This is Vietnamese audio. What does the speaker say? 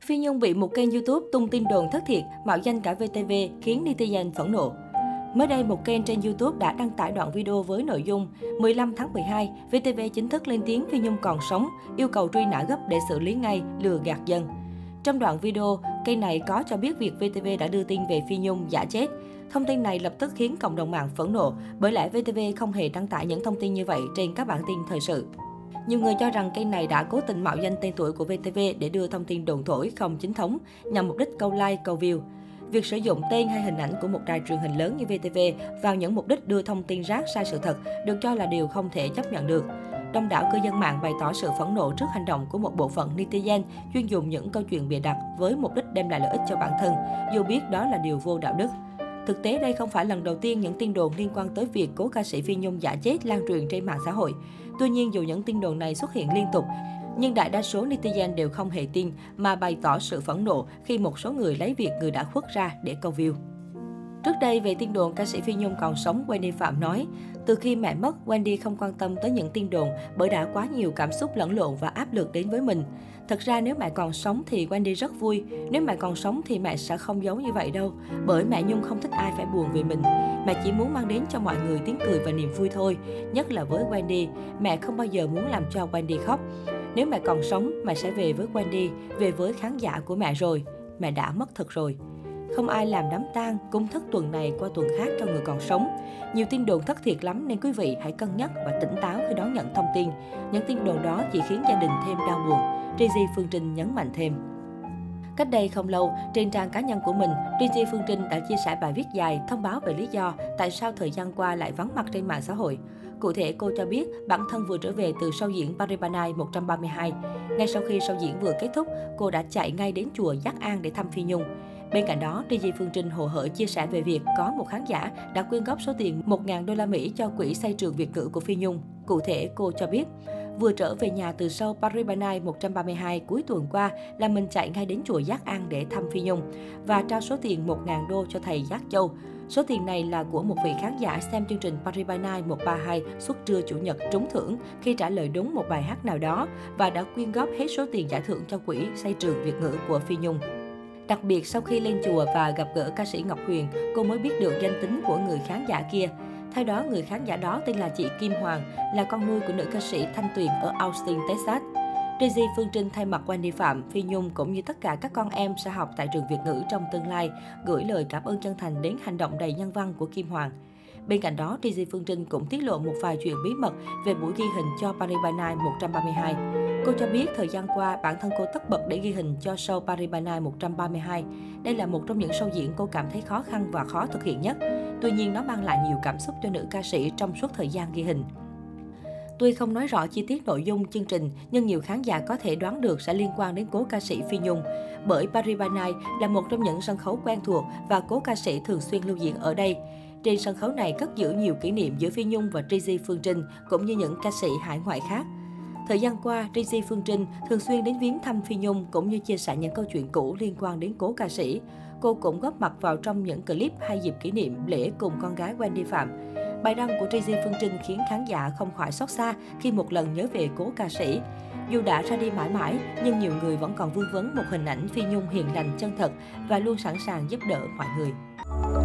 Phi Nhung bị một kênh YouTube tung tin đồn thất thiệt, mạo danh cả VTV khiến netizen phẫn nộ. Mới đây, một kênh trên YouTube đã đăng tải đoạn video với nội dung 15 tháng 12, VTV chính thức lên tiếng Phi Nhung còn sống, yêu cầu truy nã gấp để xử lý ngay, lừa gạt dân. Trong đoạn video, kênh này có cho biết việc VTV đã đưa tin về Phi Nhung giả chết. Thông tin này lập tức khiến cộng đồng mạng phẫn nộ, bởi lẽ VTV không hề đăng tải những thông tin như vậy trên các bản tin thời sự. Nhiều người cho rằng kênh này đã cố tình mạo danh tên tuổi của VTV để đưa thông tin đồn thổi không chính thống nhằm mục đích câu like, câu view. Việc sử dụng tên hay hình ảnh của một đài truyền hình lớn như VTV vào những mục đích đưa thông tin rác sai sự thật được cho là điều không thể chấp nhận được. Đông đảo cư dân mạng bày tỏ sự phẫn nộ trước hành động của một bộ phận netizen chuyên dùng những câu chuyện bịa đặt với mục đích đem lại lợi ích cho bản thân, dù biết đó là điều vô đạo đức. Thực tế, đây không phải lần đầu tiên những tin đồn liên quan tới việc cố ca sĩ Phi Nhung giả chết lan truyền trên mạng xã hội. Tuy nhiên, dù những tin đồn này xuất hiện liên tục, nhưng đại đa số netizen đều không hề tin mà bày tỏ sự phẫn nộ khi một số người lấy việc người đã khuất ra để câu view. Trước đây, về tin đồn ca sĩ Phi Nhung còn sống, Wendy Phạm nói, từ khi mẹ mất, Wendy không quan tâm tới những tin đồn bởi đã quá nhiều cảm xúc lẫn lộn và áp lực đến với mình. Thật ra nếu mẹ còn sống thì Wendy rất vui, nếu mẹ còn sống thì mẹ sẽ không giấu như vậy đâu, bởi mẹ Nhung không thích ai phải buồn vì mình. Mẹ chỉ muốn mang đến cho mọi người tiếng cười và niềm vui thôi, nhất là với Wendy, mẹ không bao giờ muốn làm cho Wendy khóc. Nếu mẹ còn sống, mẹ sẽ về với Wendy, về với khán giả của mẹ rồi, mẹ đã mất thật rồi. Không ai làm đám tang, cúng thất tuần này qua tuần khác cho người còn sống. Nhiều tin đồn thất thiệt lắm nên quý vị hãy cân nhắc và tỉnh táo khi đón nhận thông tin. Những tin đồn đó chỉ khiến gia đình thêm đau buồn, Trizzie Phương Trinh nhấn mạnh thêm. Cách đây không lâu, trên trang cá nhân của mình, Trizzie Phương Trinh đã chia sẻ bài viết dài thông báo về lý do tại sao thời gian qua lại vắng mặt trên mạng xã hội. Cụ thể, cô cho biết bản thân vừa trở về từ sau diễn Paris By Night 132. Ngay sau khi sau diễn vừa kết thúc, cô đã chạy ngay đến chùa Giác An để thăm Phi Nhung. Bên cạnh đó, Trizzie Phương Trinh hồ hởi chia sẻ về việc có một khán giả đã quyên góp số tiền 1.000 đô la Mỹ cho quỹ xây trường Việt ngữ của Phi Nhung. Cụ thể, cô cho biết, vừa trở về nhà từ sau Paris By Night 132 cuối tuần qua là mình chạy ngay đến chùa Giác An để thăm Phi Nhung và trao số tiền 1.000 đô cho thầy Giác Châu. Số tiền này là của một vị khán giả xem chương trình Paris By Night 132 suốt trưa Chủ nhật trúng thưởng khi trả lời đúng một bài hát nào đó và đã quyên góp hết số tiền giải thưởng cho quỹ xây trường Việt ngữ của Phi Nhung. Đặc biệt, sau khi lên chùa và gặp gỡ ca sĩ Ngọc Huyền, cô mới biết được danh tính của người khán giả kia. Theo đó, người khán giả đó tên là chị Kim Hoàng, là con nuôi của nữ ca sĩ Thanh Tuyền ở Austin, Texas. Trizzie Phương Trinh thay mặt Wendy Phạm, Phi Nhung cũng như tất cả các con em sẽ học tại trường Việt ngữ trong tương lai, gửi lời cảm ơn chân thành đến hành động đầy nhân văn của Kim Hoàng. Bên cạnh đó, Trizzie Phương Trinh cũng tiết lộ một vài chuyện bí mật về buổi ghi hình cho Paris By Night 132. Cô cho biết thời gian qua, bản thân cô tất bật để ghi hình cho show Paris By Night 132. Đây là một trong những show diễn cô cảm thấy khó khăn và khó thực hiện nhất. Tuy nhiên, nó mang lại nhiều cảm xúc cho nữ ca sĩ trong suốt thời gian ghi hình. Tuy không nói rõ chi tiết nội dung chương trình, nhưng nhiều khán giả có thể đoán được sẽ liên quan đến cố ca sĩ Phi Nhung. Bởi Paris By Night là một trong những sân khấu quen thuộc và cố ca sĩ thường xuyên lưu diễn ở đây. Trên sân khấu này cất giữ nhiều kỷ niệm giữa Phi Nhung và Trizzie Phương Trinh, cũng như những ca sĩ hải ngoại khác. Thời gian qua, Trizzie Phương Trinh thường xuyên đến viếng thăm Phi Nhung cũng như chia sẻ những câu chuyện cũ liên quan đến cố ca sĩ. Cô cũng góp mặt vào trong những clip hay dịp kỷ niệm lễ cùng con gái Wendy Phạm. Bài đăng của Trizzie Phương Trinh khiến khán giả không khỏi xót xa khi một lần nhớ về cố ca sĩ. Dù đã ra đi mãi mãi, nhưng nhiều người vẫn còn vương vấn một hình ảnh Phi Nhung hiền lành chân thật và luôn sẵn sàng giúp đỡ mọi người.